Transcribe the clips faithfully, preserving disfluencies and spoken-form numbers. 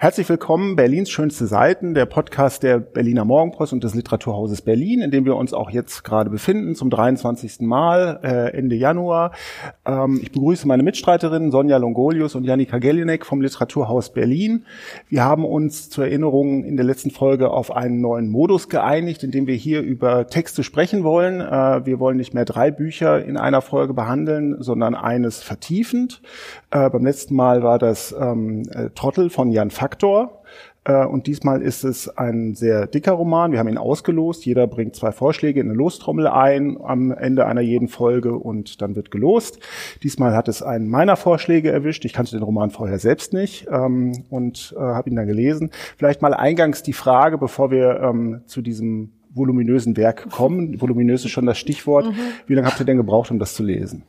Herzlich willkommen, Berlins schönste Seiten, der Podcast der Berliner Morgenpost und des Literaturhauses Berlin, in dem wir uns auch jetzt gerade befinden, zum dreiundzwanzigsten Mal, äh, Ende Januar. Ähm, ich begrüße meine Mitstreiterinnen Sonja Longolius und Janika Gellinek vom Literaturhaus Berlin. Wir haben uns zur Erinnerung in der letzten Folge auf einen neuen Modus geeinigt, in dem wir hier über Texte sprechen wollen. Äh, wir wollen nicht mehr drei Bücher in einer Folge behandeln, sondern eines vertiefend. Äh, beim letzten Mal war das ähm, Trottel von Jan Fack. Und diesmal ist es ein sehr dicker Roman. Wir haben ihn ausgelost. Jeder bringt zwei Vorschläge in eine Lostrommel ein am Ende einer jeden Folge und dann wird gelost. Diesmal hat es einen meiner Vorschläge erwischt. Ich kannte den Roman vorher selbst nicht und habe ihn dann gelesen. Vielleicht mal eingangs die Frage, bevor wir zu diesem voluminösen Werk kommen. Voluminös ist schon das Stichwort. Mhm. Wie lange habt ihr denn gebraucht, um das zu lesen?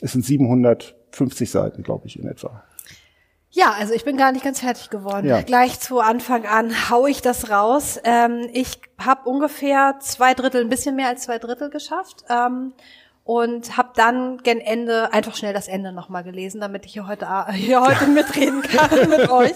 Es sind siebenhundertfünfzig Seiten, glaube ich, in etwa. Ja, also ich bin gar nicht ganz fertig geworden. Ja. Gleich zu Anfang an hau ich das raus. Ähm, ich habe ungefähr zwei Drittel, ein bisschen mehr als zwei Drittel geschafft ähm, und habe dann gen Ende einfach schnell das Ende nochmal gelesen, damit ich hier heute hier heute mitreden kann mit euch.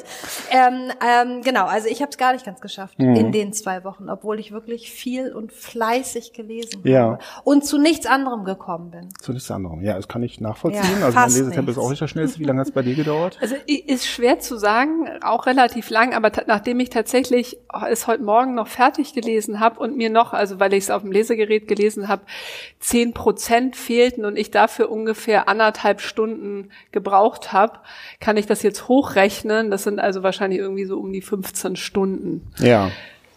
Ähm, ähm, genau, also ich habe es gar nicht ganz geschafft mhm. in den zwei Wochen, obwohl ich wirklich viel und fleißig gelesen ja. habe und zu nichts anderem gekommen bin. Zu nichts anderem, ja, das kann ich nachvollziehen. Ja, also mein Lesetempo ist auch nicht das schnellste. Wie lange hat es bei dir gedauert? Also ist schwer zu sagen, auch relativ lang, aber nachdem ich tatsächlich es heute Morgen noch fertig gelesen habe und mir noch, also weil ich es auf dem Lesegerät gelesen habe, zehn Prozent fehlten und ich dafür ungefähr anderthalb Stunden gebraucht habe, kann ich das jetzt hochrechnen. Das sind also wahrscheinlich wahrscheinlich irgendwie so um die fünfzehn Stunden, ja,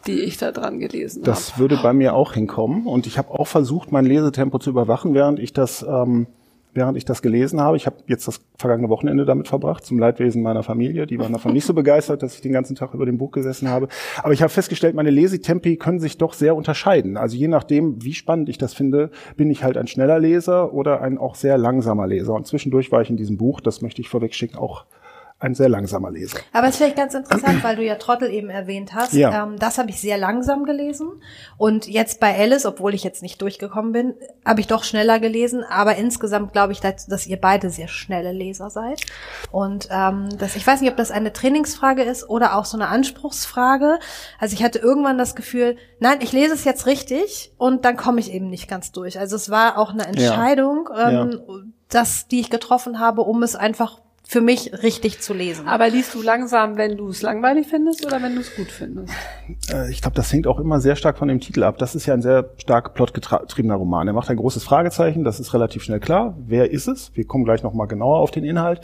die ich da dran gelesen habe. Das würde bei mir auch hinkommen und ich habe auch versucht, mein Lesetempo zu überwachen, während ich das ähm, während ich das gelesen habe. Ich habe jetzt das vergangene Wochenende damit verbracht, zum Leidwesen meiner Familie. Die waren davon nicht so begeistert, dass ich den ganzen Tag über dem Buch gesessen habe. Aber ich habe festgestellt, meine Lesetempi können sich doch sehr unterscheiden. Also je nachdem, wie spannend ich das finde, bin ich halt ein schneller Leser oder ein auch sehr langsamer Leser. Und zwischendurch war ich in diesem Buch, das möchte ich vorweg schicken, auch ein sehr langsamer Leser. Aber es ist vielleicht ganz interessant, weil du ja Trottel eben erwähnt hast. Ja. Ähm, das habe ich sehr langsam gelesen. Und jetzt bei Alice, obwohl ich jetzt nicht durchgekommen bin, habe ich doch schneller gelesen. Aber insgesamt glaube ich, dass, dass ihr beide sehr schnelle Leser seid. Und ähm, das, ich weiß nicht, ob das eine Trainingsfrage ist oder auch so eine Anspruchsfrage. Also ich hatte irgendwann das Gefühl, nein, ich lese es jetzt richtig und dann komme ich eben nicht ganz durch. Also es war auch eine Entscheidung, ja. Ähm, ja. Das, die ich getroffen habe, um es einfach für mich richtig zu lesen. Aber liest du langsam, wenn du es langweilig findest oder wenn du es gut findest? Äh, ich glaube, das hängt auch immer sehr stark von dem Titel ab. Das ist ja ein sehr stark plotgetriebener Roman. Er macht ein großes Fragezeichen, das ist relativ schnell klar. Wer ist es? Wir kommen gleich nochmal genauer auf den Inhalt.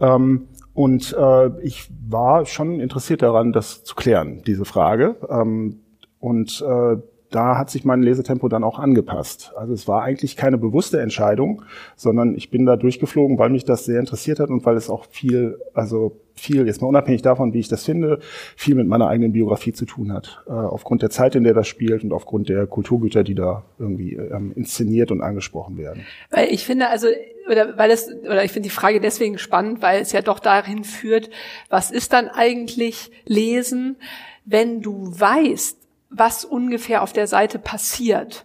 Ähm, und äh, ich war schon interessiert daran, das zu klären, diese Frage. Ähm, und äh, da hat sich mein Lesetempo dann auch angepasst. Also es war eigentlich keine bewusste Entscheidung, sondern ich bin da durchgeflogen, weil mich das sehr interessiert hat und weil es auch viel, also viel, jetzt mal unabhängig davon, wie ich das finde, viel mit meiner eigenen Biografie zu tun hat. Äh, aufgrund der Zeit, in der das spielt und aufgrund der Kulturgüter, die da irgendwie ähm, inszeniert und angesprochen werden. Weil ich finde, also oder weil es oder ich finde die Frage deswegen spannend, weil es ja doch dahin führt, was ist dann eigentlich Lesen, wenn du weißt, was ungefähr auf der Seite passiert.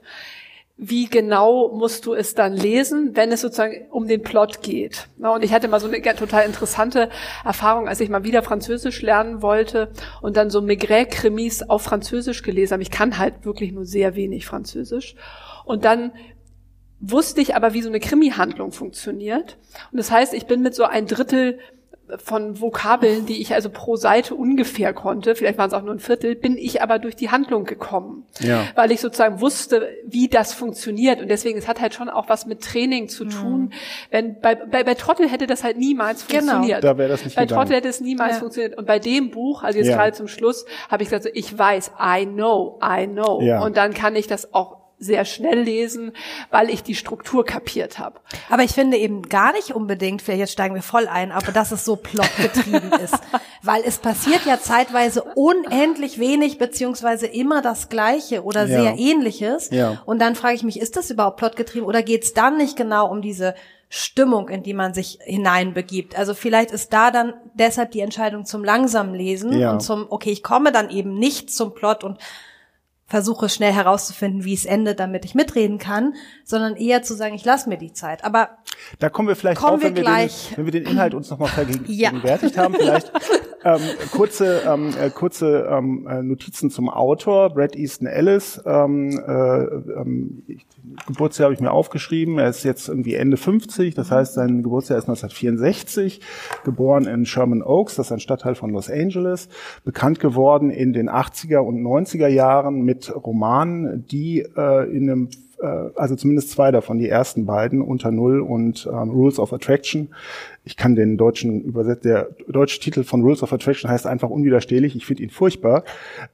Wie genau musst du es dann lesen, wenn es sozusagen um den Plot geht? Und ich hatte mal so eine total interessante Erfahrung, als ich mal wieder Französisch lernen wollte und dann so Maigret-Krimis auf Französisch gelesen habe. Ich kann halt wirklich nur sehr wenig Französisch. Und dann wusste ich aber, wie so eine Krimi-Handlung funktioniert. Und das heißt, ich bin mit so ein Drittel von Vokabeln, die ich also pro Seite ungefähr konnte, vielleicht waren es auch nur ein Viertel, bin ich aber durch die Handlung gekommen, ja. Weil ich sozusagen wusste, wie das funktioniert und deswegen, es hat halt schon auch was mit Training zu tun, mhm. wenn bei, bei bei Trottel hätte das halt niemals funktioniert. Genau, da wäre das nicht Bei gegangen. Trottel hätte es niemals ja. funktioniert und bei dem Buch, also jetzt ja. gerade zum Schluss, habe ich gesagt, so, ich weiß, I know, I know ja. und dann kann ich das auch sehr schnell lesen, weil ich die Struktur kapiert habe. Aber ich finde eben gar nicht unbedingt, vielleicht jetzt steigen wir voll ein, aber dass es so plotgetrieben ist. Weil es passiert ja zeitweise unendlich wenig, beziehungsweise immer das Gleiche oder ja. sehr Ähnliches. Ja. Und dann frage ich mich, ist das überhaupt plotgetrieben oder geht es dann nicht genau um diese Stimmung, in die man sich hineinbegibt? Also vielleicht ist da dann deshalb die Entscheidung zum langsamen Lesen ja. und zum, okay, ich komme dann eben nicht zum Plot und versuche schnell herauszufinden, wie es endet, damit ich mitreden kann, sondern eher zu sagen, ich lasse mir die Zeit. Aber da kommen wir vielleicht kommen drauf, wir wenn, wir den, wenn wir den Inhalt uns nochmal vergegenwärtigt ja. haben. Vielleicht ähm, kurze ähm, äh, kurze ähm, Notizen zum Autor, Bret Easton Ellis. Ähm, äh, ähm, ich, Geburtsjahr habe ich mir aufgeschrieben. Er ist jetzt irgendwie Ende fünfzig, das heißt, sein Geburtsjahr ist neunzehnhundertvierundsechzig, geboren in Sherman Oaks, das ist ein Stadtteil von Los Angeles, bekannt geworden in den achtziger und neunziger Jahren mit Romanen, die äh, in einem also zumindest zwei davon, die ersten beiden, Unter Null und ähm, Rules of Attraction. Ich kann den deutschen übersetzt, der deutsche Titel von Rules of Attraction heißt einfach Unwiderstehlich. Ich finde ihn furchtbar.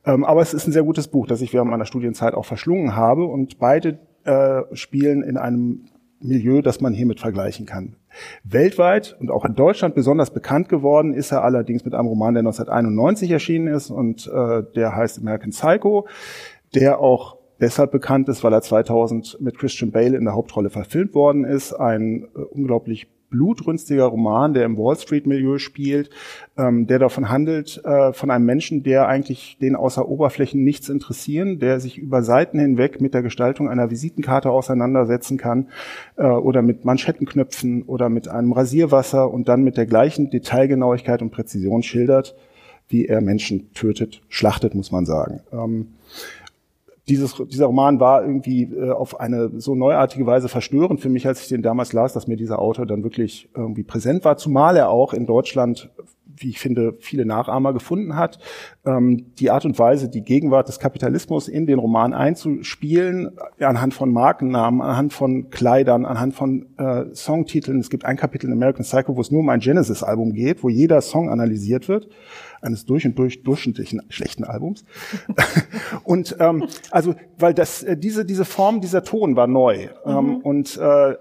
Ähm, aber es ist ein sehr gutes Buch, das ich während meiner Studienzeit auch verschlungen habe. Und beide äh, spielen in einem Milieu, das man hiermit vergleichen kann. Weltweit und auch in Deutschland besonders bekannt geworden ist er allerdings mit einem Roman, der neunzehnhunderteinundneunzig erschienen ist und äh, der heißt American Psycho, der auch deshalb bekannt ist, weil er zweitausend mit Christian Bale in der Hauptrolle verfilmt worden ist. Ein äh, unglaublich blutrünstiger Roman, der im Wall-Street-Milieu spielt, ähm, der davon handelt, äh, von einem Menschen, der eigentlich den außer Oberflächen nichts interessieren, der sich über Seiten hinweg mit der Gestaltung einer Visitenkarte auseinandersetzen kann äh, oder mit Manschettenknöpfen oder mit einem Rasierwasser und dann mit der gleichen Detailgenauigkeit und Präzision schildert, wie er Menschen tötet, schlachtet, muss man sagen. Ähm, Dieses, dieser Roman war irgendwie äh, auf eine so neuartige Weise verstörend für mich, als ich den damals las, dass mir dieser Autor dann wirklich irgendwie präsent war, zumal er auch in Deutschland, wie ich finde, viele Nachahmer gefunden hat. Ähm, die Art und Weise, die Gegenwart des Kapitalismus in den Roman einzuspielen, anhand von Markennamen, anhand von Kleidern, anhand von äh, Songtiteln. Es gibt ein Kapitel in American Psycho, wo es nur um ein Genesis-Album geht, wo jeder Song analysiert wird, eines durch und durch durchschnittlichen schlechten Albums. Und ähm, also, weil das äh, diese diese Form, dieser Ton war neu. Ähm, mhm. Und äh,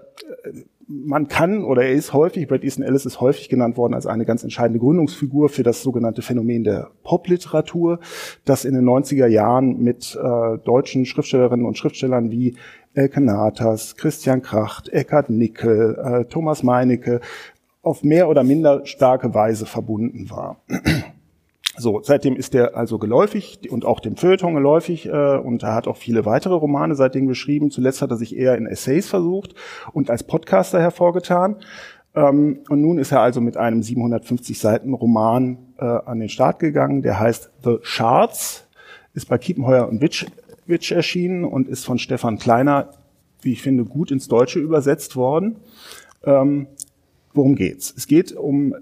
man kann, oder er ist häufig, Bret Easton Ellis ist häufig genannt worden als eine ganz entscheidende Gründungsfigur für das sogenannte Phänomen der Popliteratur, das in den neunziger Jahren mit äh, deutschen Schriftstellerinnen und Schriftstellern wie Elke Natas, Christian Kracht, Eckhard Nickel, äh, Thomas Meinecke auf mehr oder minder starke Weise verbunden war. So, seitdem ist er also geläufig und auch dem Feuilleton geläufig äh, und er hat auch viele weitere Romane seitdem geschrieben. Zuletzt hat er sich eher in Essays versucht und als Podcaster hervorgetan. Ähm, und nun ist er also mit einem siebenhundertfünfzig Seiten Roman äh, an den Start gegangen. Der heißt The Shards, ist bei Kiepenheuer und Witsch, Witsch erschienen und ist von Stefan Kleiner, wie ich finde, gut ins Deutsche übersetzt worden. Ähm, worum geht's? Es geht um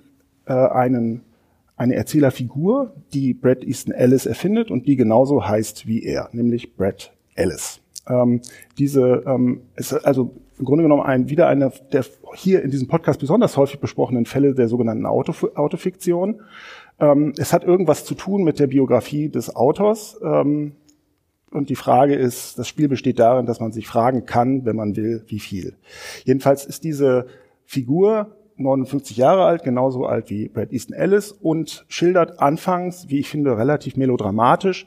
äh, einen... eine Erzählerfigur, die Bret Easton Ellis erfindet und die genauso heißt wie er, nämlich Bret Ellis. Ähm, diese ähm, ist also im Grunde genommen ein, wieder eine der hier in diesem Podcast besonders häufig besprochenen Fälle der sogenannten Autof Autofiktion. Ähm, es hat irgendwas zu tun mit der Biografie des Autors. Ähm, Und die Frage ist, das Spiel besteht darin, dass man sich fragen kann, wenn man will, wie viel. Jedenfalls ist diese Figur neunundfünfzig Jahre alt, genauso alt wie Bret Easton Ellis und schildert anfangs, wie ich finde, relativ melodramatisch,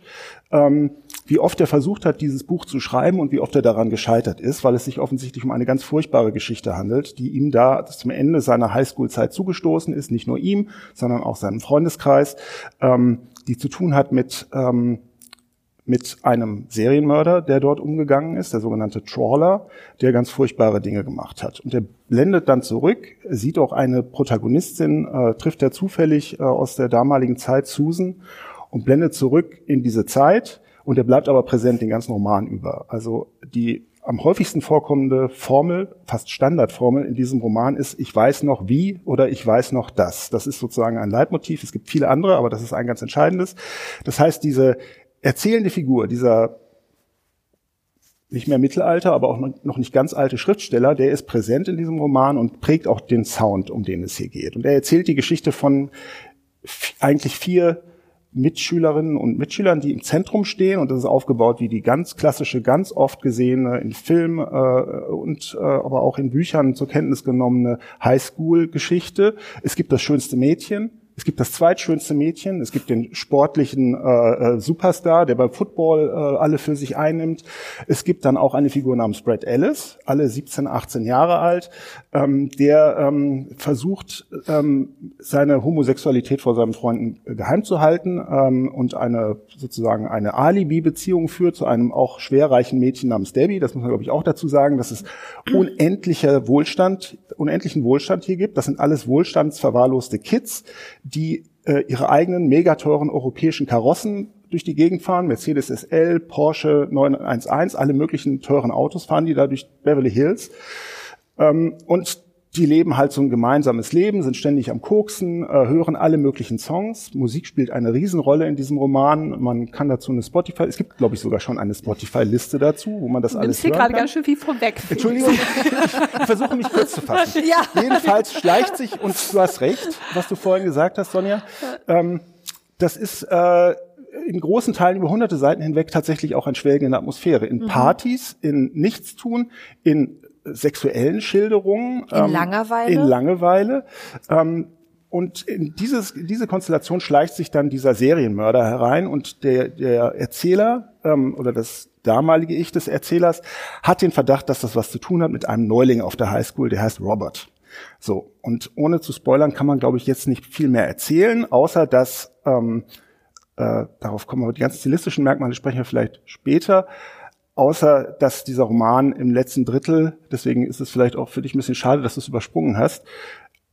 ähm, wie oft er versucht hat, dieses Buch zu schreiben und wie oft er daran gescheitert ist, weil es sich offensichtlich um eine ganz furchtbare Geschichte handelt, die ihm da zum Ende seiner Highschool-Zeit zugestoßen ist, nicht nur ihm, sondern auch seinem Freundeskreis, ähm, die zu tun hat mit ähm, mit einem Serienmörder, der dort umgegangen ist, der sogenannte Trawler, der ganz furchtbare Dinge gemacht hat. Und er blendet dann zurück, sieht auch eine Protagonistin, äh, trifft er zufällig äh, aus der damaligen Zeit, Susan, und blendet zurück in diese Zeit. Und er bleibt aber präsent den ganzen Roman über. Also die am häufigsten vorkommende Formel, fast Standardformel in diesem Roman ist, ich weiß noch wie oder ich weiß noch das. Das ist sozusagen ein Leitmotiv. Es gibt viele andere, aber das ist ein ganz entscheidendes. Das heißt, diese erzählende Figur, dieser nicht mehr Mittelalter, aber auch noch nicht ganz alte Schriftsteller, der ist präsent in diesem Roman und prägt auch den Sound, um den es hier geht. Und er erzählt die Geschichte von eigentlich vier Mitschülerinnen und Mitschülern, die im Zentrum stehen. Und das ist aufgebaut wie die ganz klassische, ganz oft gesehene, in Filmen äh, und äh, aber auch in Büchern zur Kenntnis genommene Highschool-Geschichte. Es gibt das schönste Mädchen. Es gibt das zweitschönste Mädchen, es gibt den sportlichen äh, Superstar, der beim Football äh, alle für sich einnimmt. Es gibt dann auch eine Figur namens Bret Ellis, alle siebzehn, achtzehn Jahre alt, ähm, der ähm, versucht, ähm, seine Homosexualität vor seinen Freunden geheim zu halten ähm, und eine sozusagen eine Alibi-Beziehung führt zu einem auch schwerreichen Mädchen namens Debbie. Das muss man, glaube ich, auch dazu sagen, dass es unendlicher Wohlstand, unendlichen Wohlstand hier gibt. Das sind alles wohlstandsverwahrloste Kids, die äh, ihre eigenen megateuren europäischen Karossen durch die Gegend fahren, Mercedes S L, Porsche neun eins eins, alle möglichen teuren Autos fahren die da durch Beverly Hills. Ähm, und die leben halt so ein gemeinsames Leben, sind ständig am Koksen, äh, hören alle möglichen Songs. Musik spielt eine Riesenrolle in diesem Roman. Man kann dazu eine Spotify, es gibt, glaube ich, sogar schon eine Spotify-Liste dazu, wo man das alles hören kann. Du nimmst hier gerade ganz schön viel vorweg. Entschuldigung, ich versuche mich kurz zu fassen. Ja. Jedenfalls schleicht sich, und du hast recht, was du vorhin gesagt hast, Sonja, ähm, das ist äh, in großen Teilen über hunderte Seiten hinweg tatsächlich auch ein Schwelgen in der Atmosphäre. In mhm. Partys, in Nichtstun, in sexuellen Schilderungen. In ähm, Langeweile. In Langeweile. Ähm, und in dieses, diese Konstellation schleicht sich dann dieser Serienmörder herein und der, der Erzähler ähm, oder das damalige Ich des Erzählers hat den Verdacht, dass das was zu tun hat mit einem Neuling auf der Highschool, der heißt Robert. So, und ohne zu spoilern kann man, glaube ich, jetzt nicht viel mehr erzählen, außer dass, ähm, äh, darauf kommen wir, die ganzen stilistischen Merkmale sprechen wir vielleicht später, außer dass dieser Roman im letzten Drittel, deswegen ist es vielleicht auch für dich ein bisschen schade, dass du es übersprungen hast,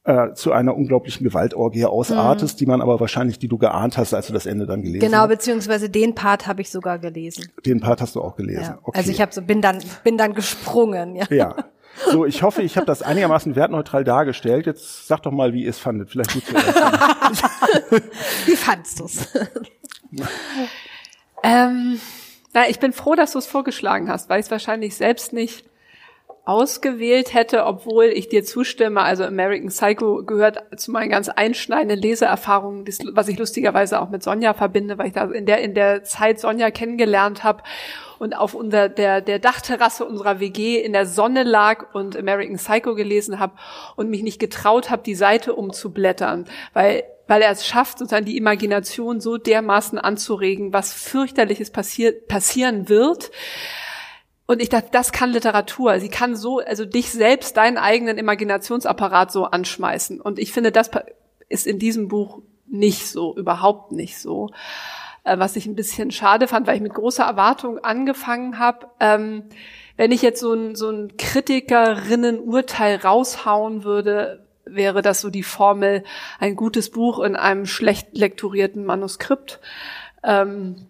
äh, zu einer unglaublichen Gewaltorgie ausartest, mhm. die man aber wahrscheinlich, die du geahnt hast, als du das Ende dann gelesen genau, hast. Genau, beziehungsweise den Part habe ich sogar gelesen. Den Part hast du auch gelesen. Ja. Okay. Also ich habe so bin dann bin dann gesprungen. Ja. ja. So, ich hoffe, ich habe das einigermaßen wertneutral dargestellt. Jetzt sag doch mal, wie ihr es fandet. Vielleicht gut zu Wie fandst du's? ähm. Na, ich bin froh, dass du es vorgeschlagen hast, weil ich es wahrscheinlich selbst nicht ausgewählt hätte, obwohl ich dir zustimme. Also American Psycho gehört zu meinen ganz einschneidenden Leseerfahrungen, was ich lustigerweise auch mit Sonja verbinde, weil ich da in der in der Zeit Sonja kennengelernt habe und auf unter der der Dachterrasse unserer W G in der Sonne lag und American Psycho gelesen habe und mich nicht getraut habe, die Seite umzublättern, weil weil er es schafft, sozusagen die Imagination so dermaßen anzuregen, was Fürchterliches passiert, passieren wird. Und ich dachte, das kann Literatur. Sie kann so, also dich selbst, deinen eigenen Imaginationsapparat so anschmeißen. Und ich finde, das ist in diesem Buch nicht so, überhaupt nicht so. Was ich ein bisschen schade fand, weil ich mit großer Erwartung angefangen habe. Ähm, wenn ich jetzt so ein, so ein Kritikerinnen-Urteil raushauen würde, wäre das so die Formel, ein gutes Buch in einem schlecht lekturierten Manuskript. Ähm,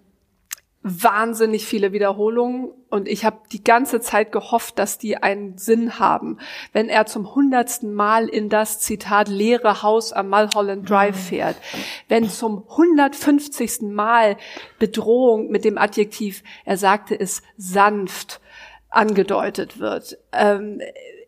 wahnsinnig viele Wiederholungen und ich habe die ganze Zeit gehofft, dass die einen Sinn haben. Wenn er zum hundertsten Mal in das, Zitat, leere Haus am Mulholland Drive fährt, wenn zum hundertfünfzigsten Mal Bedrohung mit dem Adjektiv, er sagte es, sanft angedeutet wird, ähm,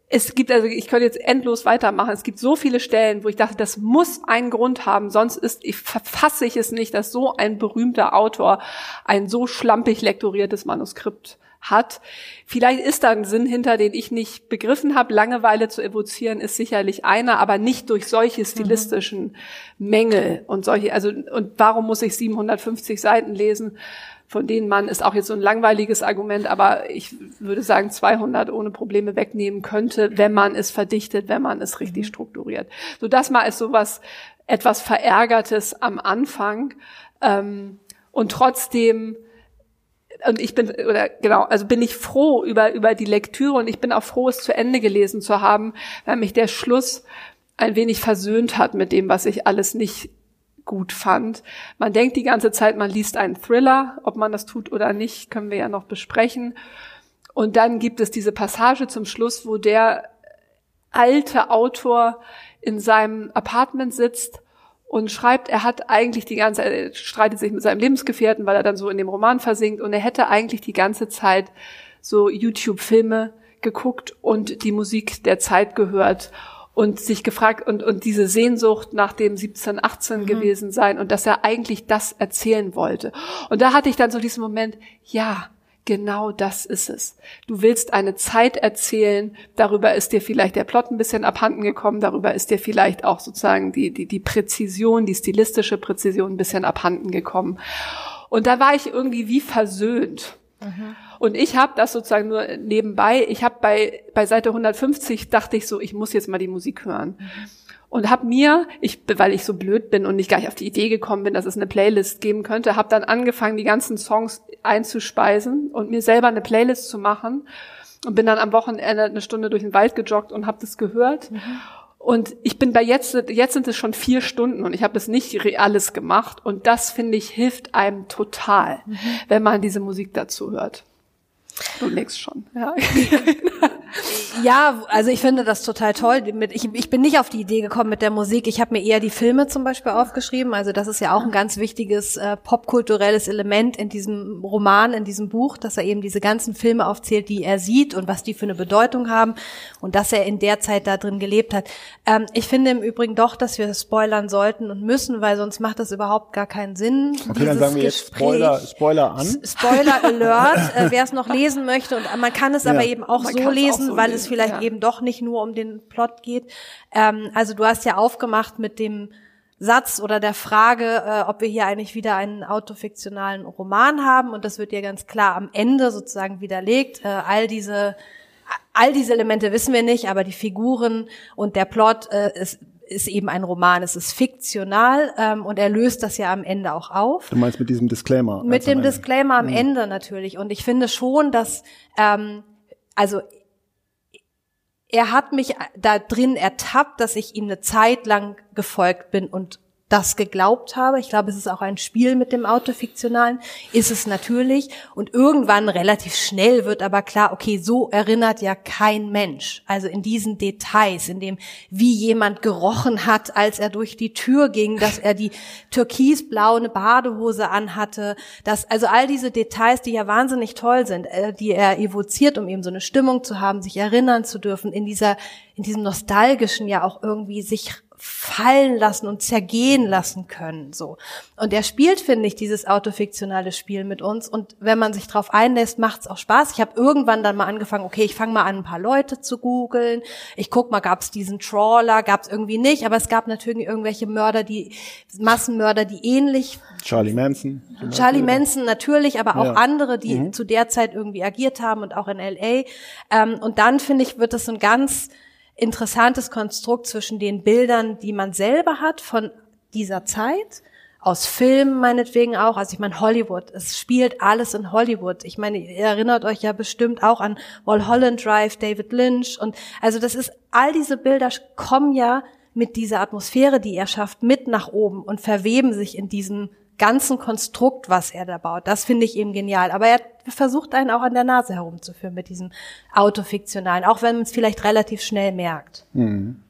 es gibt, also ich könnte jetzt endlos weitermachen, es gibt so viele Stellen, wo ich dachte, das muss einen Grund haben, sonst ist, ich verfasse ich es nicht, dass so ein berühmter Autor ein so schlampig lektoriertes Manuskript hat. Vielleicht ist da ein Sinn hinter, den ich nicht begriffen habe. Langeweile zu evozieren ist sicherlich einer, aber nicht durch solche stilistischen mhm. Mängel und solche, also, und warum muss ich siebenhundertfünfzig Seiten lesen? Von denen man, ist auch jetzt so ein langweiliges Argument, aber ich würde sagen, zweihundert ohne Probleme wegnehmen könnte, wenn man es verdichtet, wenn man es richtig strukturiert. So, das mal ist sowas, etwas Verärgertes am Anfang, ähm, und trotzdem, und ich bin, oder, genau, also bin ich froh über, über die Lektüre und ich bin auch froh, es zu Ende gelesen zu haben, weil mich der Schluss ein wenig versöhnt hat mit dem, was ich alles nicht gut fand. Man denkt die ganze Zeit, man liest einen Thriller. Ob man das tut oder nicht, können wir ja noch besprechen. Und dann gibt es diese Passage zum Schluss, wo der alte Autor in seinem Apartment sitzt und schreibt, er hat eigentlich die ganze Zeit, er streitet sich mit seinem Lebensgefährten, weil er dann so in dem Roman versinkt, und er hätte eigentlich die ganze Zeit so YouTube-Filme geguckt und die Musik der Zeit gehört und sich gefragt, und und diese Sehnsucht nach dem siebzehn, achtzehn mhm. gewesen sein und dass er eigentlich das erzählen wollte. Und da hatte ich dann so diesen Moment, ja, genau das ist es. Du willst eine Zeit erzählen, darüber ist dir vielleicht der Plot ein bisschen abhanden gekommen, darüber ist dir vielleicht auch sozusagen die die die Präzision, die stilistische Präzision ein bisschen abhanden gekommen. Und da war ich irgendwie wie versöhnt. Mhm. Und ich habe das sozusagen nur nebenbei, ich habe bei bei Seite hundertfünfzig dachte ich so, ich muss jetzt mal die Musik hören. Und habe mir, ich weil ich so blöd bin und nicht gleich auf die Idee gekommen bin, dass es eine Playlist geben könnte, habe dann angefangen, die ganzen Songs einzuspeisen und mir selber eine Playlist zu machen und bin dann am Wochenende eine Stunde durch den Wald gejoggt und habe das gehört. Mhm. Und ich bin bei jetzt, jetzt sind es schon vier Stunden und ich habe das nicht alles gemacht. Und das, finde ich, hilft einem total, mhm. wenn man diese Musik dazu hört. Du legst schon, ja. Ja, also ich finde das total toll. Ich, ich bin nicht auf die Idee gekommen mit der Musik. Ich habe mir eher die Filme zum Beispiel aufgeschrieben. Also das ist ja auch ein ganz wichtiges äh, popkulturelles Element in diesem Roman, in diesem Buch, dass er eben diese ganzen Filme aufzählt, die er sieht und was die für eine Bedeutung haben und dass er in der Zeit da drin gelebt hat. Ähm, ich finde im Übrigen doch, dass wir spoilern sollten und müssen, weil sonst macht das überhaupt gar keinen Sinn. Okay, dann sagen wir jetzt Spoiler, Spoiler an. Spoiler Alert, äh, wer es noch lesen möchte. Und man kann es ja. aber eben auch man so lesen, auch so weil lesen. es vielleicht ja. eben doch nicht nur um den Plot geht. Ähm, also du hast ja aufgemacht mit dem Satz oder der Frage, äh, ob wir hier eigentlich wieder einen autofiktionalen Roman haben. Und das wird ja ganz klar am Ende sozusagen widerlegt. Äh, all diese all diese Elemente wissen wir nicht, aber die Figuren und der Plot äh, ist ist eben ein Roman, es ist fiktional ähm, und er löst das ja am Ende auch auf. Du meinst mit diesem Disclaimer? Mit dem Disclaimer am Ende natürlich. Und ich finde schon, dass, ähm, also er hat mich da drin ertappt, dass ich ihm eine Zeit lang gefolgt bin und das geglaubt habe. Ich glaube, es ist auch ein Spiel mit dem Autofiktionalen, ist es natürlich. Und irgendwann relativ schnell wird aber klar, okay, so erinnert ja kein Mensch. Also in diesen Details, in dem, wie jemand gerochen hat, als er durch die Tür ging, dass er die türkisblaue Badehose anhatte, dass, also all diese Details, die ja wahnsinnig toll sind, die er evoziert, um eben so eine Stimmung zu haben, sich erinnern zu dürfen, in dieser, in diesem nostalgischen ja auch irgendwie sich fallen lassen und zergehen lassen können, so. Und er spielt, finde ich, dieses autofiktionale Spiel mit uns und wenn man sich drauf einlässt, macht's auch Spaß. Ich habe irgendwann dann mal angefangen, okay, ich fange mal an, ein paar Leute zu googeln, ich guck mal, gab's diesen Trawler, gab's irgendwie nicht, aber es gab natürlich irgendwelche Mörder, die, Massenmörder, die ähnlich. Charlie Manson. Charlie Manson natürlich, aber auch ja. andere, die mhm. zu der Zeit irgendwie agiert haben und auch in L A. Ähm, und dann, finde ich, wird das so ein ganz interessantes Konstrukt zwischen den Bildern, die man selber hat von dieser Zeit, aus Filmen meinetwegen auch, also ich meine Hollywood, es spielt alles in Hollywood. Ich meine, ihr erinnert euch ja bestimmt auch an Mulholland Drive, David Lynch und also das ist, all diese Bilder kommen ja mit dieser Atmosphäre, die er schafft, mit nach oben und verweben sich in diesem ganzen Konstrukt, was er da baut. Das finde ich eben genial. Aber er versucht einen auch an der Nase herumzuführen mit diesem Autofiktionalen, auch wenn man es vielleicht relativ schnell merkt. Mhm.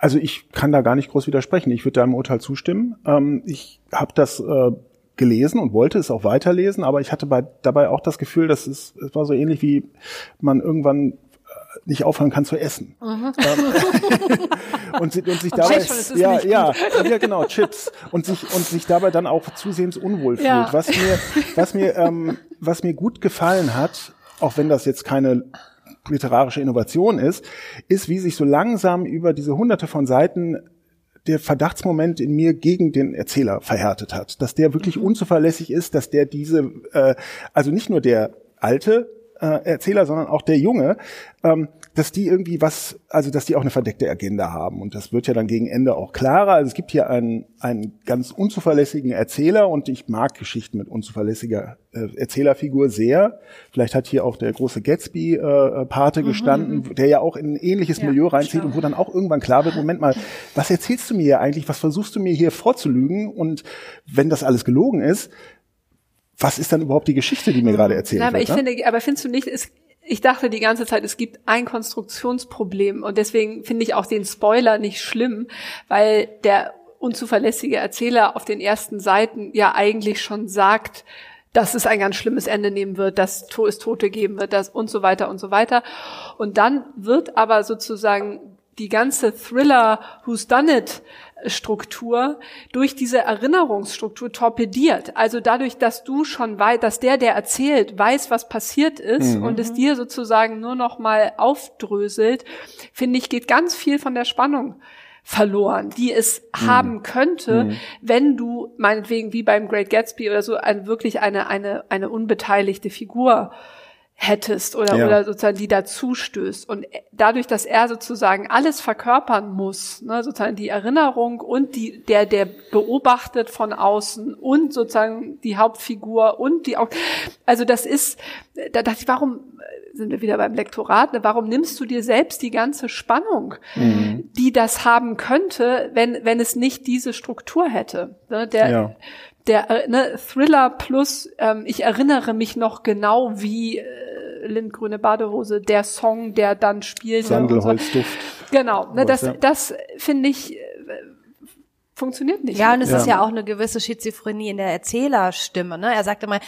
Also ich kann da gar nicht groß widersprechen. Ich würde deinem Urteil zustimmen. Ähm, ich habe das äh, gelesen und wollte es auch weiterlesen, aber ich hatte bei, dabei auch das Gefühl, dass es, es war so ähnlich wie man irgendwann nicht aufhören kann zu essen. Mhm. und, und sich dabei, Chips, ja, ja, ja, genau, Chips. Und sich, und sich dabei dann auch zusehends unwohl fühlt. Ja. Was mir, was mir, ähm, was mir gut gefallen hat, auch wenn das jetzt keine literarische Innovation ist, ist, wie sich so langsam über diese hunderte von Seiten der Verdachtsmoment in mir gegen den Erzähler verhärtet hat. Dass der wirklich unzuverlässig ist, dass der diese, äh, also nicht nur der alte, Erzähler, sondern auch der Junge, dass die irgendwie was, also dass die auch eine verdeckte Agenda haben. Und das wird ja dann gegen Ende auch klarer. Also es gibt hier einen, einen ganz unzuverlässigen Erzähler und ich mag Geschichten mit unzuverlässiger Erzählerfigur sehr. Vielleicht hat hier auch der große Gatsby äh, Pate mhm. gestanden, der ja auch in ein ähnliches ja, Milieu reinzieht klar. und wo dann auch irgendwann klar wird, Moment mal, was erzählst du mir hier eigentlich? Was versuchst du mir hier vorzulügen? Und wenn das alles gelogen ist, was ist dann überhaupt die Geschichte, die mir gerade erzählt Nein, aber wird? Ich ne? finde, aber findest du nicht, es, ich dachte die ganze Zeit, es gibt ein Konstruktionsproblem und deswegen finde ich auch den Spoiler nicht schlimm, weil der unzuverlässige Erzähler auf den ersten Seiten ja eigentlich schon sagt, dass es ein ganz schlimmes Ende nehmen wird, dass es Tote geben wird, dass und so weiter und so weiter. Und dann wird aber sozusagen die ganze Thriller-Who's-Done-It-Struktur durch diese Erinnerungsstruktur torpediert. Also dadurch, dass du schon weißt, dass der, der erzählt, weiß, was passiert ist mhm. und es dir sozusagen nur noch mal aufdröselt, finde ich, geht ganz viel von der Spannung verloren, die es mhm. haben könnte, mhm. wenn du meinetwegen wie beim Great Gatsby oder so ein, wirklich eine eine eine unbeteiligte Figur hättest oder, ja. oder sozusagen die dazu stößt. Und dadurch, dass er sozusagen alles verkörpern muss, ne, sozusagen die Erinnerung und die, der, der beobachtet von außen und sozusagen die Hauptfigur und die auch, also das ist, da dachte ich, warum sind wir wieder beim Lektorat, ne? Warum nimmst du dir selbst die ganze Spannung, mhm. die das haben könnte, wenn wenn es nicht diese Struktur hätte? Ne? Der, ja. der ne, Thriller plus, ähm, ich erinnere mich noch genau wie äh, Lindgrüne Badehose, der Song, der dann spielte. Sandelholzduft. So. Genau, ne, das, ja. das finde ich... Äh, funktioniert nicht. Ja, und es ja. ist ja auch eine gewisse Schizophrenie in der Erzählerstimme. Ne? Er sagt immer,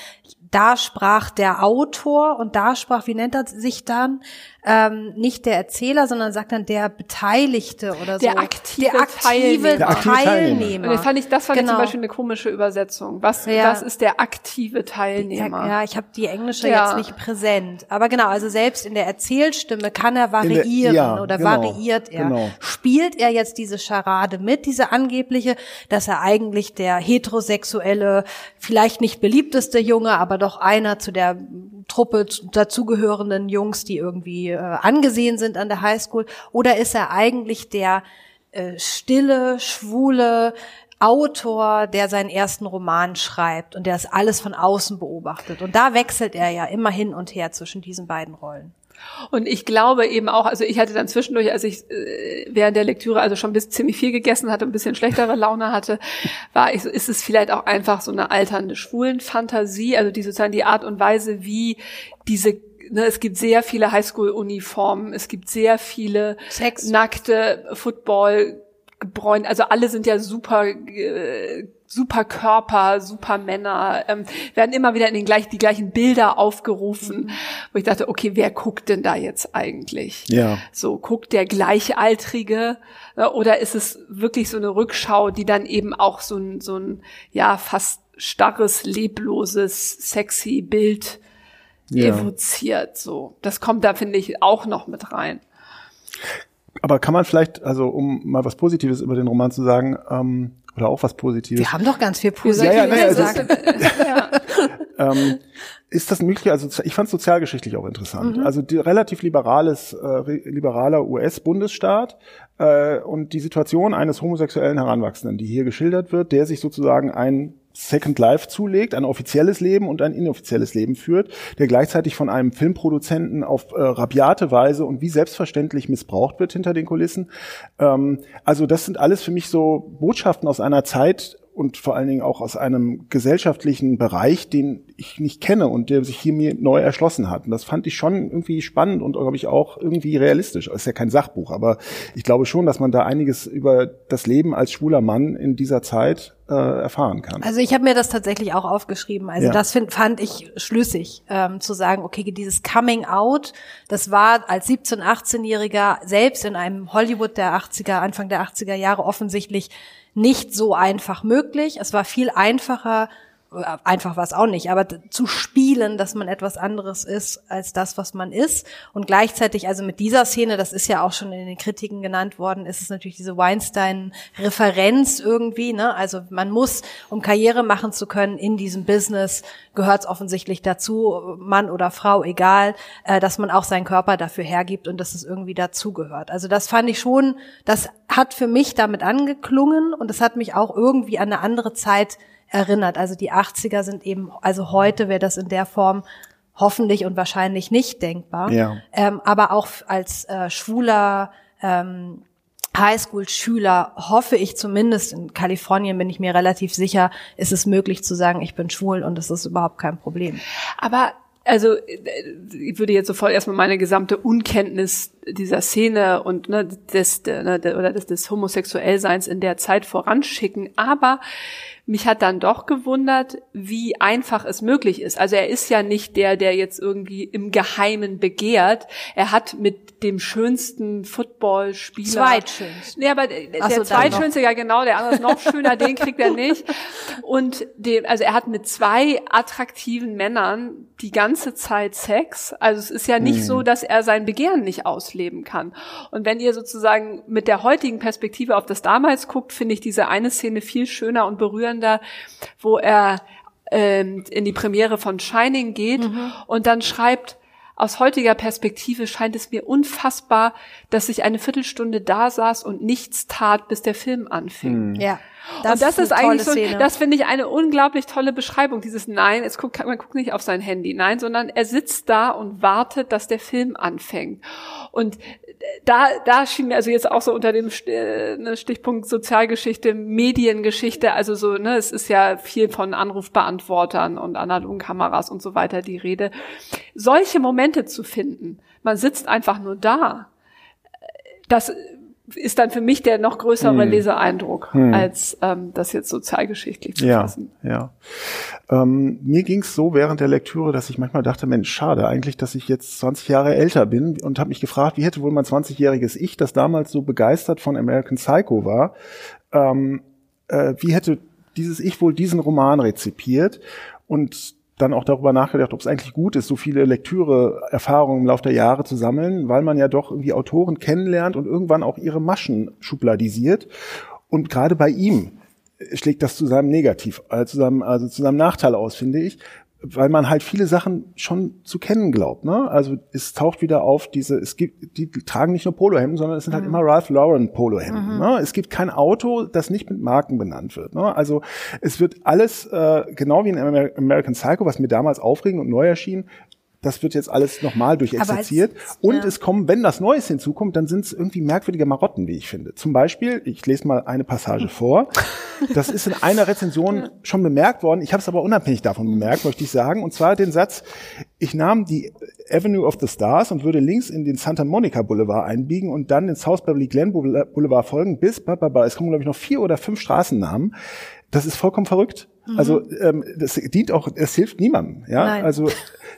da sprach der Autor und da sprach, wie nennt er sich dann, ähm, nicht der Erzähler, sondern sagt dann der Beteiligte oder so. Der aktive, der aktive Teilnehmer. Der aktive Teilnehmer. Und das fand ich, das fand genau. ich zum Beispiel eine komische Übersetzung. Was, ja. was ist der aktive Teilnehmer? Ja, ich habe die englische ja. jetzt nicht präsent. Aber genau, also selbst in der Erzählstimme kann er variieren der, ja, oder genau, variiert er. Genau. Spielt er jetzt diese Scharade mit, diese angebliche, dass er eigentlich der heterosexuelle, vielleicht nicht beliebteste Junge, aber doch einer zu der Truppe dazugehörenden Jungs, die irgendwie äh, angesehen sind an der Highschool, oder ist er eigentlich der äh, stille, schwule Autor, der seinen ersten Roman schreibt und der das alles von außen beobachtet? Und da wechselt er ja immer hin und her zwischen diesen beiden Rollen. Und ich glaube eben auch, also ich hatte dann zwischendurch, als ich äh, während der Lektüre also schon bis ziemlich viel gegessen hatte und ein bisschen schlechtere Laune hatte, war ich so, ist es vielleicht auch einfach so eine alternde Schwulenfantasie, also die sozusagen die Art und Weise, wie diese, ne, es gibt sehr viele Highschool-Uniformen, es gibt sehr viele Sex. nackte Football-Gebräunen, also alle sind ja super äh, super Körper, super Männer, ähm, werden immer wieder in den gleich, die gleichen Bilder aufgerufen, wo ich dachte, okay, wer guckt denn da jetzt eigentlich? Ja. So, guckt der Gleichaltrige, oder ist es wirklich so eine Rückschau, die dann eben auch so ein, so ein, ja, fast starres, lebloses, sexy Bild ja. evoziert, so. Das kommt da, finde ich, auch noch mit rein. Aber kann man vielleicht, also um mal was Positives über den Roman zu sagen, ähm, oder auch was Positives. Wir haben doch ganz viel Positives ja, ja, ja, gesagt. Ja. ähm, ist das möglich? Also ich fand es sozialgeschichtlich auch interessant. Mhm. Also die, relativ liberales, äh, liberaler U S-Bundesstaat äh, und die Situation eines homosexuellen Heranwachsenden, die hier geschildert wird, der sich sozusagen ein Second Life zulegt, ein offizielles Leben und ein inoffizielles Leben führt, der gleichzeitig von einem Filmproduzenten auf äh, rabiate Weise und wie selbstverständlich missbraucht wird hinter den Kulissen. Ähm, also das sind alles für mich so Botschaften aus einer Zeit und vor allen Dingen auch aus einem gesellschaftlichen Bereich, den ich nicht kenne und der sich hier mir neu erschlossen hat. Und das fand ich schon irgendwie spannend und, glaube ich, auch irgendwie realistisch. Ist ja kein Sachbuch, aber ich glaube schon, dass man da einiges über das Leben als schwuler Mann in dieser Zeit äh, erfahren kann. Also ich habe mir das tatsächlich auch aufgeschrieben. Also ja. das find, fand ich schlüssig, ähm, zu sagen, okay, dieses Coming Out, das war als siebzehn-, achtzehnjähriger selbst in einem Hollywood der achtziger, Anfang der achtziger Jahre offensichtlich nicht so einfach möglich. Es war viel einfacher, einfach war es auch nicht, aber zu spielen, dass man etwas anderes ist als das, was man ist. Und gleichzeitig, also mit dieser Szene, das ist ja auch schon in den Kritiken genannt worden, ist es natürlich diese Weinstein-Referenz irgendwie, ne? Also man muss, um Karriere machen zu können in diesem Business, gehört es offensichtlich dazu, Mann oder Frau, egal, äh, dass man auch seinen Körper dafür hergibt und dass es irgendwie dazugehört. Also das fand ich schon, das hat für mich damit angeklungen und das hat mich auch irgendwie an eine andere Zeit erinnert. Also die achtziger sind eben, also heute wäre das in der Form hoffentlich und wahrscheinlich nicht denkbar. Ja. Ähm, aber auch als äh, schwuler ähm, Highschool-Schüler hoffe ich zumindest, in Kalifornien bin ich mir relativ sicher, ist es möglich zu sagen, ich bin schwul und das ist überhaupt kein Problem. Aber also ich würde jetzt sofort erstmal meine gesamte Unkenntnis dieser Szene und ne, des, ne, oder des, des Homosexuellseins in der Zeit voranschicken, aber mich hat dann doch gewundert, wie einfach es möglich ist. Also er ist ja nicht der, der jetzt irgendwie im Geheimen begehrt. Er hat mit dem schönsten Footballspieler... Zweitschönsten. Nee, aber der so, Zweitschönste, ja genau, der andere ist noch schöner, den kriegt er nicht. Und dem, also er hat mit zwei attraktiven Männern die ganze Zeit Sex. Also es ist ja nicht mhm. so, dass er sein Begehren nicht ausleben kann. Und wenn ihr sozusagen mit der heutigen Perspektive auf das damals guckt, finde ich diese eine Szene viel schöner und berührender, da, wo er ähm, in die Premiere von Shining geht mhm. und dann schreibt, Aus heutiger Perspektive scheint es mir unfassbar, dass ich eine Viertelstunde da saß und nichts tat, bis der Film anfing. Hm. Ja, das und das ist, ist eigentlich so, Szene. Das finde ich eine unglaublich tolle Beschreibung, dieses Nein, es guckt, man guckt nicht auf sein Handy, nein, sondern er sitzt da und wartet, dass der Film anfängt. Und da, da schien mir also jetzt auch so unter dem Stichpunkt Sozialgeschichte, Mediengeschichte, also so, ne, es ist ja viel von Anrufbeantwortern und analogen Kameras und so weiter die Rede. Solche Momente zu finden, man sitzt einfach nur da, das ist dann für mich der noch größere hm. Leseeindruck, hm. als ähm, das jetzt sozialgeschichtlich zu fassen. Ja, ja. Ähm, mir ging es so während der Lektüre, dass ich manchmal dachte, Mensch, schade eigentlich, dass ich jetzt zwanzig Jahre älter bin, und habe mich gefragt, wie hätte wohl mein zwanzigjähriges Ich, das damals so begeistert von American Psycho war, ähm, äh, wie hätte dieses Ich wohl diesen Roman rezipiert, und dann auch darüber nachgedacht, ob es eigentlich gut ist, so viele Lektüre-Erfahrungen im Laufe der Jahre zu sammeln, weil man ja doch irgendwie Autoren kennenlernt und irgendwann auch ihre Maschen schubladisiert. Und gerade bei ihm schlägt das zu seinem Negativ, äh, zu seinem, also zu seinem Nachteil aus, finde ich, weil man halt viele Sachen schon zu kennen glaubt, ne? Also es taucht wieder auf diese, es gibt, die tragen nicht nur Polohemden, sondern es sind mhm. halt immer Ralph Lauren Polohemden, mhm. ne? Es gibt kein Auto, das nicht mit Marken benannt wird, ne? Also es wird alles, äh, genau wie in Amer- American Psycho, was mir damals aufregend und neu erschien, das wird jetzt alles nochmal durchexerziert. Und ja. es kommen, wenn das Neues hinzukommt, dann sind es irgendwie merkwürdige Marotten, wie ich finde. Zum Beispiel, ich lese mal eine Passage vor. Das ist in einer Rezension schon bemerkt worden. Ich habe es aber unabhängig davon bemerkt, möchte ich sagen. Und zwar den Satz, ich nahm die Avenue of the Stars und würde links in den Santa Monica Boulevard einbiegen und dann den South Beverly Glen Boulevard folgen bis, es kommen, glaube ich, noch vier oder fünf Straßennamen. Das ist vollkommen verrückt. Also ähm, das dient auch, es hilft niemandem. Ja? Nein. Also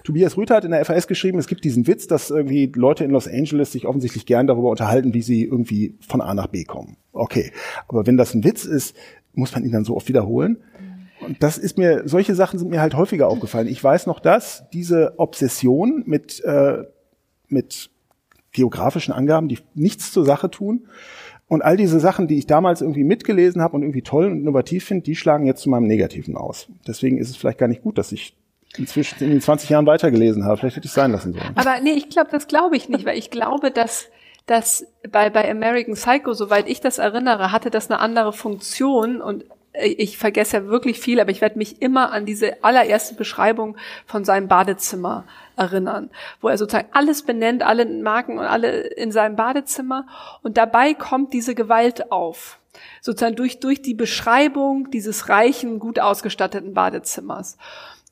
Tobias Rüther hat in der F A S geschrieben, es gibt diesen Witz, dass irgendwie Leute in Los Angeles sich offensichtlich gern darüber unterhalten, wie sie irgendwie von A nach B kommen. Okay, aber wenn das ein Witz ist, muss man ihn dann so oft wiederholen? Und das ist mir, solche Sachen sind mir halt häufiger aufgefallen. Ich weiß noch, dass diese Obsession mit äh, mit geografischen Angaben, die nichts zur Sache tun, und all diese Sachen, die ich damals irgendwie mitgelesen habe und irgendwie toll und innovativ finde, die schlagen jetzt zu meinem Negativen aus. Deswegen ist es vielleicht gar nicht gut, dass ich inzwischen in den zwanzig Jahren weitergelesen habe. Vielleicht hätte ich es sein lassen sollen. Aber nee, ich glaube, das glaube ich nicht, weil ich glaube, dass dass bei bei American Psycho, soweit ich das erinnere, hatte das eine andere Funktion, und ich vergesse ja wirklich viel, aber ich werde mich immer an diese allererste Beschreibung von seinem Badezimmer erinnern, wo er sozusagen alles benennt, alle Marken und alle in seinem Badezimmer, und dabei kommt diese Gewalt auf, sozusagen durch durch die Beschreibung dieses reichen, gut ausgestatteten Badezimmers.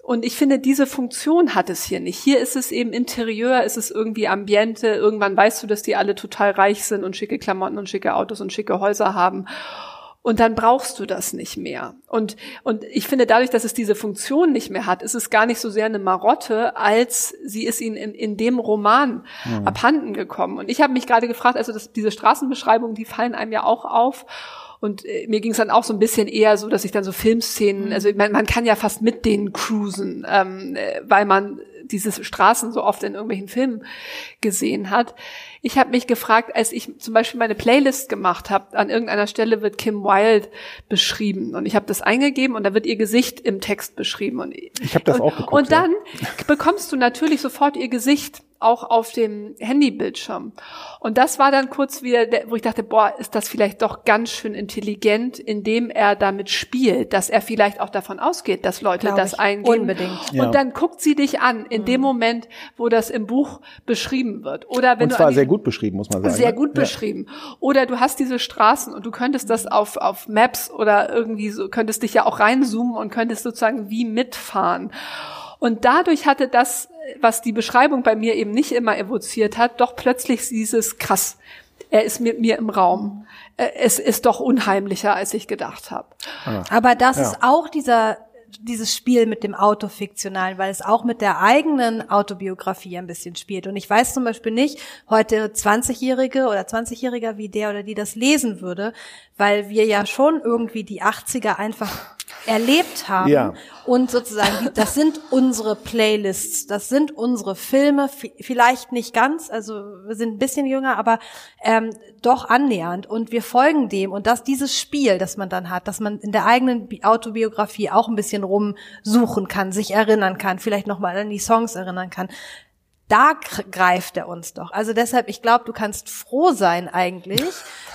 Und ich finde, diese Funktion hat es hier nicht. Hier ist es eben Interieur, ist es irgendwie Ambiente, irgendwann weißt du, dass die alle total reich sind und schicke Klamotten und schicke Autos und schicke Häuser haben. Und dann brauchst du das nicht mehr. Und und ich finde, dadurch, dass es diese Funktion nicht mehr hat, ist es gar nicht so sehr eine Marotte, als sie ist ihnen in, in dem Roman mhm. abhanden gekommen. Und ich habe mich gerade gefragt, also das, diese Straßenbeschreibungen, die fallen einem ja auch auf. Und äh, mir ging es dann auch so ein bisschen eher so, dass ich dann so Filmszenen, mhm. also man, man kann ja fast mit denen cruisen, ähm, äh, weil man diese Straßen so oft in irgendwelchen Filmen gesehen hat. Ich habe mich gefragt, als ich zum Beispiel meine Playlist gemacht habe, an irgendeiner Stelle wird Kim Wilde beschrieben, und ich habe das eingegeben und da wird ihr Gesicht im Text beschrieben. Und ich habe das und, auch geguckt. Und dann ja. bekommst du natürlich sofort ihr Gesicht auch auf dem Handybildschirm. Und das war dann kurz wieder, wo ich dachte, boah, ist das vielleicht doch ganz schön intelligent, indem er damit spielt, dass er vielleicht auch davon ausgeht, dass Leute Glaube das ich. eingeben. Unbedingt. Ja. Und dann guckt sie dich an, in mhm. dem Moment, wo das im Buch beschrieben wird. Oder wenn und zwar du sehr gut beschrieben, muss man sagen. Sehr gut ja. beschrieben. Oder du hast diese Straßen und du könntest das auf auf Maps oder irgendwie so, könntest dich ja auch reinzoomen und könntest sozusagen wie mitfahren. Und dadurch hatte das, was die Beschreibung bei mir eben nicht immer evoziert hat, doch plötzlich dieses krass, er ist mit mir im Raum. Es ist doch unheimlicher, als ich gedacht habe. Ah. Aber das ja. ist auch dieser dieses Spiel mit dem Autofiktionalen, weil es auch mit der eigenen Autobiografie ein bisschen spielt. Und ich weiß zum Beispiel nicht, heute zwanzigjährige oder zwanzigjähriger, wie der oder die das lesen würde, weil wir ja schon irgendwie die achtziger einfach erlebt haben. Ja. Und sozusagen, das sind unsere Playlists, das sind unsere Filme, vielleicht nicht ganz, also wir sind ein bisschen jünger, aber ähm, doch annähernd, und wir folgen dem. Und dass dieses Spiel, das man dann hat, dass man in der eigenen Autobiografie auch ein bisschen rumsuchen kann, sich erinnern kann, vielleicht nochmal an die Songs erinnern kann, da greift er uns doch. Also deshalb, ich glaube, du kannst froh sein eigentlich,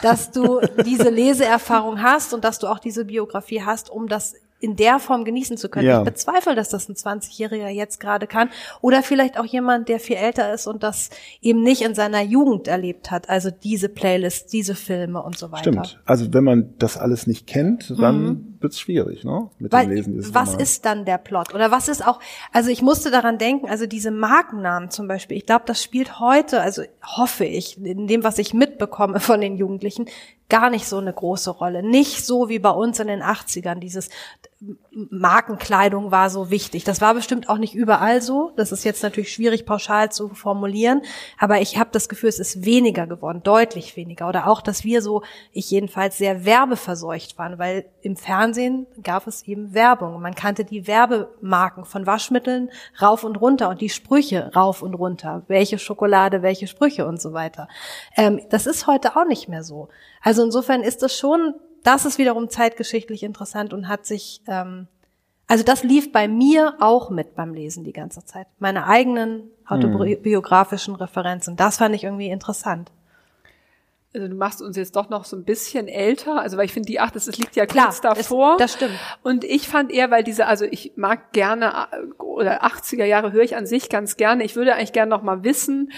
dass du diese Leseerfahrung hast und dass du auch diese Biografie hast, um das in der Form genießen zu können. Ja. Ich bezweifle, dass das ein zwanzigjähriger jetzt gerade kann. Oder vielleicht auch jemand, der viel älter ist und das eben nicht in seiner Jugend erlebt hat. Also diese Playlists, diese Filme und so weiter. Stimmt. Also wenn man das alles nicht kennt, dann mhm. wird's schwierig, ne? Mit Weil, dem Lesen ist was ist dann der Plot? Oder was ist auch, also ich musste daran denken, also diese Markennamen zum Beispiel, ich glaube, das spielt heute, also hoffe ich, in dem, was ich mitbekomme von den Jugendlichen, gar nicht so eine große Rolle. Nicht so wie bei uns in den achtzigern. Dieses Markenkleidung war so wichtig. Das war bestimmt auch nicht überall so. Das ist jetzt natürlich schwierig pauschal zu formulieren. Aber ich habe das Gefühl, es ist weniger geworden, deutlich weniger. Oder auch, dass wir so, ich jedenfalls, sehr werbeverseucht waren. Weil im Fernsehen gab es eben Werbung. Man kannte die Werbemarken von Waschmitteln rauf und runter und die Sprüche rauf und runter. Welche Schokolade, welche Sprüche und so weiter. Ähm, das ist heute auch nicht mehr so. Also Also insofern ist das schon, das ist wiederum zeitgeschichtlich interessant und hat sich, ähm, also das lief bei mir auch mit beim Lesen die ganze Zeit. Meine eigenen autobiografischen Referenzen, das fand ich irgendwie interessant. Also du machst uns jetzt doch noch so ein bisschen älter, also weil ich finde die acht, das, das liegt ja kurz Klar, davor. Ist, das stimmt. Und ich fand eher, weil diese, also ich mag gerne, oder achtziger Jahre höre ich an sich ganz gerne, ich würde eigentlich gerne noch mal wissen,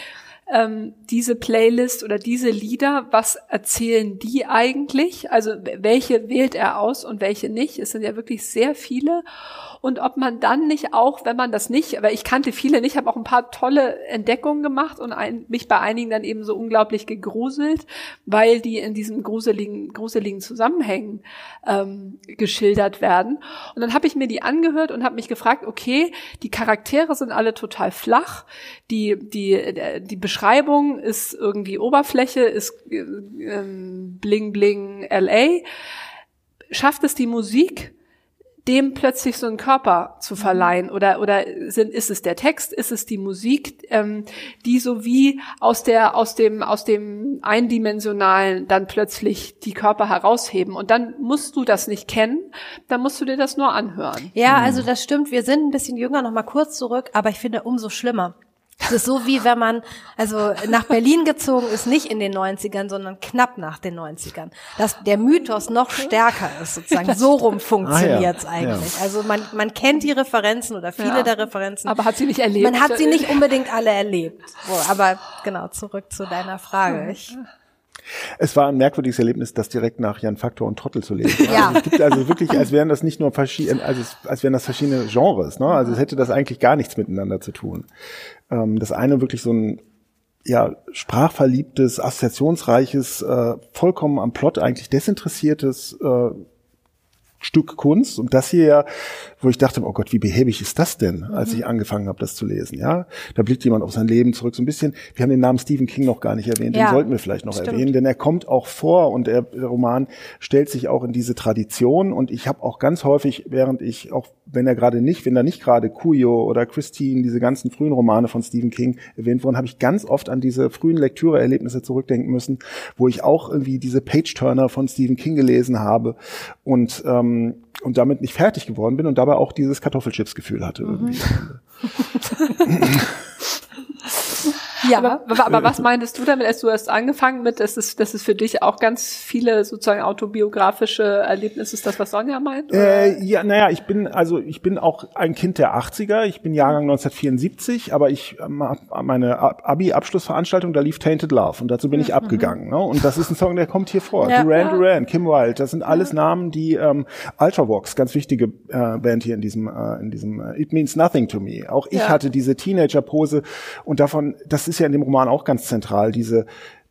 Ähm, diese Playlist oder diese Lieder, was erzählen die eigentlich? Also welche wählt er aus und welche nicht? Es sind ja wirklich sehr viele. Und ob man dann nicht auch, wenn man das nicht, aber ich kannte viele nicht, habe auch ein paar tolle Entdeckungen gemacht und ein, mich bei einigen dann eben so unglaublich gegruselt, weil die in diesen gruseligen, gruseligen Zusammenhängen ähm, geschildert werden. Und dann habe ich mir die angehört und habe mich gefragt, okay, die Charaktere sind alle total flach, die die die Beschreibung Beschreibung ist irgendwie Oberfläche, ist ähm, Bling Bling L A. Schafft es die Musik, dem plötzlich so einen Körper zu verleihen? Oder oder sind, ist es der Text, ist es die Musik, ähm, die so wie aus der aus dem aus dem Eindimensionalen dann plötzlich die Körper herausheben? Und dann musst du das nicht kennen, dann musst du dir das nur anhören. Ja, also das stimmt. Wir sind ein bisschen jünger, noch mal kurz zurück, aber ich finde umso schlimmer. Es ist so, wie wenn man also nach Berlin gezogen ist, nicht in den neunzigern, sondern knapp nach den neunzigern. Dass der Mythos noch stärker ist, sozusagen. So rum funktioniert's ah, ja. eigentlich. Ja. Also man man kennt die Referenzen oder viele ja. der Referenzen. Aber hat sie nicht erlebt. Man hat sie nicht unbedingt alle erlebt. So, aber genau, zurück zu deiner Frage. Ich, Es war ein merkwürdiges Erlebnis, das direkt nach Jan Faktor und Trottel zu lesen. Ja. Also es gibt also wirklich, als wären das nicht nur verschiedene, also als wären das verschiedene Genres, ne? Also es hätte das eigentlich gar nichts miteinander zu tun. Ähm, das eine wirklich so ein, ja, sprachverliebtes, assoziationsreiches, äh, vollkommen am Plot eigentlich desinteressiertes, äh, Stück Kunst, und das hier ja, wo ich dachte, oh Gott, wie behäbig ist das denn, als ich angefangen habe, das zu lesen, ja? Da blickt jemand auf sein Leben zurück, so ein bisschen, wir haben den Namen Stephen King noch gar nicht erwähnt, ja, den sollten wir vielleicht noch stimmt. erwähnen, denn er kommt auch vor und der Roman stellt sich auch in diese Tradition, und ich habe auch ganz häufig, während ich, auch wenn er gerade nicht, wenn da nicht gerade Cujo oder Christine, diese ganzen frühen Romane von Stephen King erwähnt wurden, habe ich ganz oft an diese frühen Lektüre-Erlebnisse zurückdenken müssen, wo ich auch irgendwie diese Page-Turner von Stephen King gelesen habe und ähm, und damit nicht fertig geworden bin und dabei auch dieses Kartoffelchips-Gefühl hatte. Mhm. Ja, aber, aber, aber was meintest du damit, als du hast angefangen mit, dass es, dass es für dich auch ganz viele sozusagen autobiografische Erlebnisse ist, das, was Sonja meint? Äh, ja, naja, ich bin, also ich bin auch ein Kind der achtziger, ich bin Jahrgang neunzehnhundertvierundsiebzig, aber ich, meine Abi-Abschlussveranstaltung, da lief Tainted Love und dazu bin ich mhm. abgegangen, ne? Und das ist ein Song, der kommt hier vor. Ja, Duran ja. Duran, Kim Wilde, das sind alles Namen, die ähm, Ultravox, ganz wichtige äh, Band hier in diesem, äh, in diesem äh, It Means Nothing to Me. Auch ich ja. hatte diese Teenager-Pose und davon, das ist ja in dem Roman auch ganz zentral, diese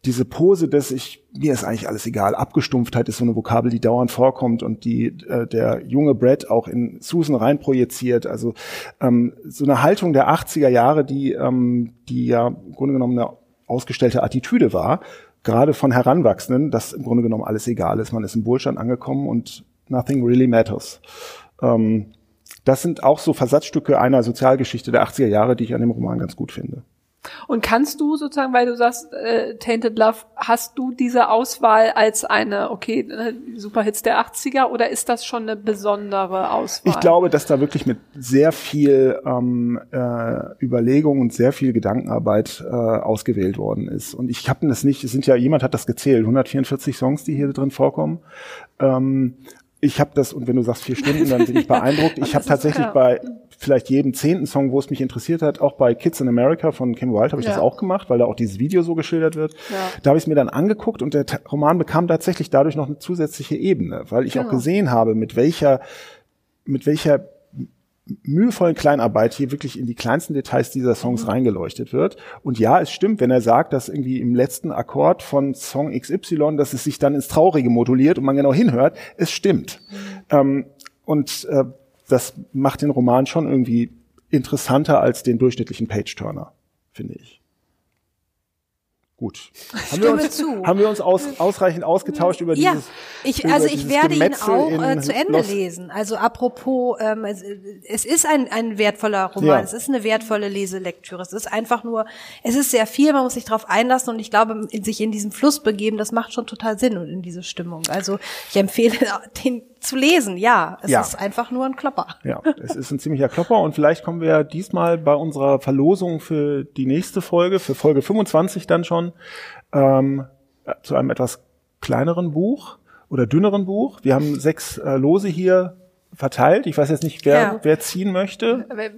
diese Pose, dass ich, mir ist eigentlich alles egal, Abgestumpftheit ist so eine Vokabel, die dauernd vorkommt und die äh, der junge Bret auch in Susan reinprojiziert, also ähm, so eine Haltung der achtziger Jahre, die ähm, die ja im Grunde genommen eine ausgestellte Attitüde war, gerade von Heranwachsenden, dass im Grunde genommen alles egal ist, man ist im Wohlstand angekommen und nothing really matters. Ähm, das sind auch so Versatzstücke einer Sozialgeschichte der achtziger Jahre, die ich an dem Roman ganz gut finde. Und kannst du sozusagen, weil du sagst, äh, Tainted Love, hast du diese Auswahl als eine, okay, Superhits der achtziger, oder ist das schon eine besondere Auswahl? Ich glaube, dass da wirklich mit sehr viel ähm, äh, Überlegung und sehr viel Gedankenarbeit äh, ausgewählt worden ist. Und ich habe das nicht, es sind ja, jemand hat das gezählt, hundertvierundvierzig Songs, die hier drin vorkommen. Ähm, Ich habe das, und wenn du sagst vier Stunden, dann bin ich beeindruckt. Ich habe tatsächlich klar. bei vielleicht jedem zehnten Song, wo es mich interessiert hat, auch bei Kids in America von Kim Wilde habe ich ja. das auch gemacht, weil da auch dieses Video so geschildert wird. Ja. Da habe ich es mir dann angeguckt und der Roman bekam tatsächlich dadurch noch eine zusätzliche Ebene, weil ich genau. auch gesehen habe, mit welcher, mit welcher mühevollen Kleinarbeit hier wirklich in die kleinsten Details dieser Songs mhm. reingeleuchtet wird. Und ja, es stimmt, wenn er sagt, dass irgendwie im letzten Akkord von Song X Y, dass es sich dann ins Traurige moduliert und man genau hinhört, es stimmt. Mhm. Ähm, und äh, das macht den Roman schon irgendwie interessanter als den durchschnittlichen Page-Turner, finde ich. Gut. Haben wir uns, zu. Haben wir uns aus, ausreichend ausgetauscht über ja, dieses ich, also über ich dieses werde Gemetzel ihn auch äh, zu Ende Lost. lesen. Also apropos, ähm, es, es ist ein, ein wertvoller Roman, ja. es ist eine wertvolle Leselektüre. Es ist einfach nur, es ist sehr viel, man muss sich drauf einlassen, und ich glaube, sich in diesen Fluss begeben, das macht schon total Sinn und in diese Stimmung. Also ich empfehle den zu lesen, ja. Es ja. ist einfach nur ein Klopper. Ja, es ist ein ziemlicher Klopper, und vielleicht kommen wir diesmal bei unserer Verlosung für die nächste Folge, für Folge fünfundzwanzig dann schon, ähm, zu einem etwas kleineren Buch oder dünneren Buch. Wir haben sechs äh, Lose hier verteilt. Ich weiß jetzt nicht, wer, ja. wer ziehen möchte. Wer,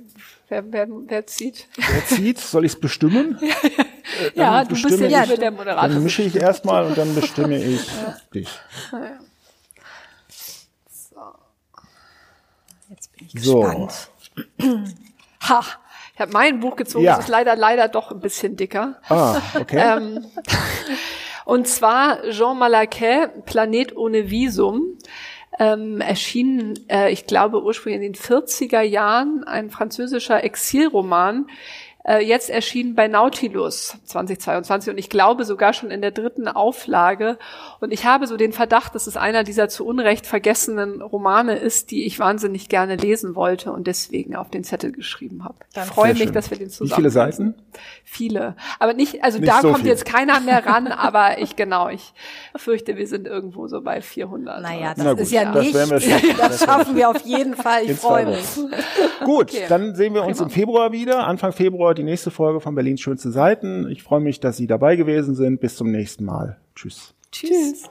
wer, wer, wer zieht? Wer zieht? Soll ich es bestimmen? Ja, ja. Äh, ja, du bist ja mit der Moderator. Dann mische ich erstmal und dann bestimme ich ja. dich. Ja. So. Ha, ich habe mein Buch gezogen, ja. das ist leider, leider doch ein bisschen dicker. Ah, okay. ähm, und zwar Jean Malaquet, Planet ohne Visum, ähm, erschien, äh, ich glaube, ursprünglich in den vierziger Jahren, ein französischer Exilroman, äh, jetzt erschienen bei Nautilus zweitausendzweiundzwanzig, und ich glaube sogar schon in der dritten Auflage. Und ich habe so den Verdacht, dass es einer dieser zu Unrecht vergessenen Romane ist, die ich wahnsinnig gerne lesen wollte und deswegen auf den Zettel geschrieben habe. Ich freue mich, dass wir den zusammen. Wie viele Seiten? Viele. Aber nicht, also da kommt jetzt keiner mehr ran, aber ich, genau, ich fürchte, wir sind irgendwo so bei vierhundert. Naja, das ist ja nicht, das schaffen wir auf jeden Fall, ich freue mich. Gut, dann sehen wir uns im Februar wieder, Anfang Februar, die nächste Folge von Berlins schönste Seiten. Ich freue mich, dass Sie dabei gewesen sind. Bis zum nächsten Mal. Tschüss. Tschüss.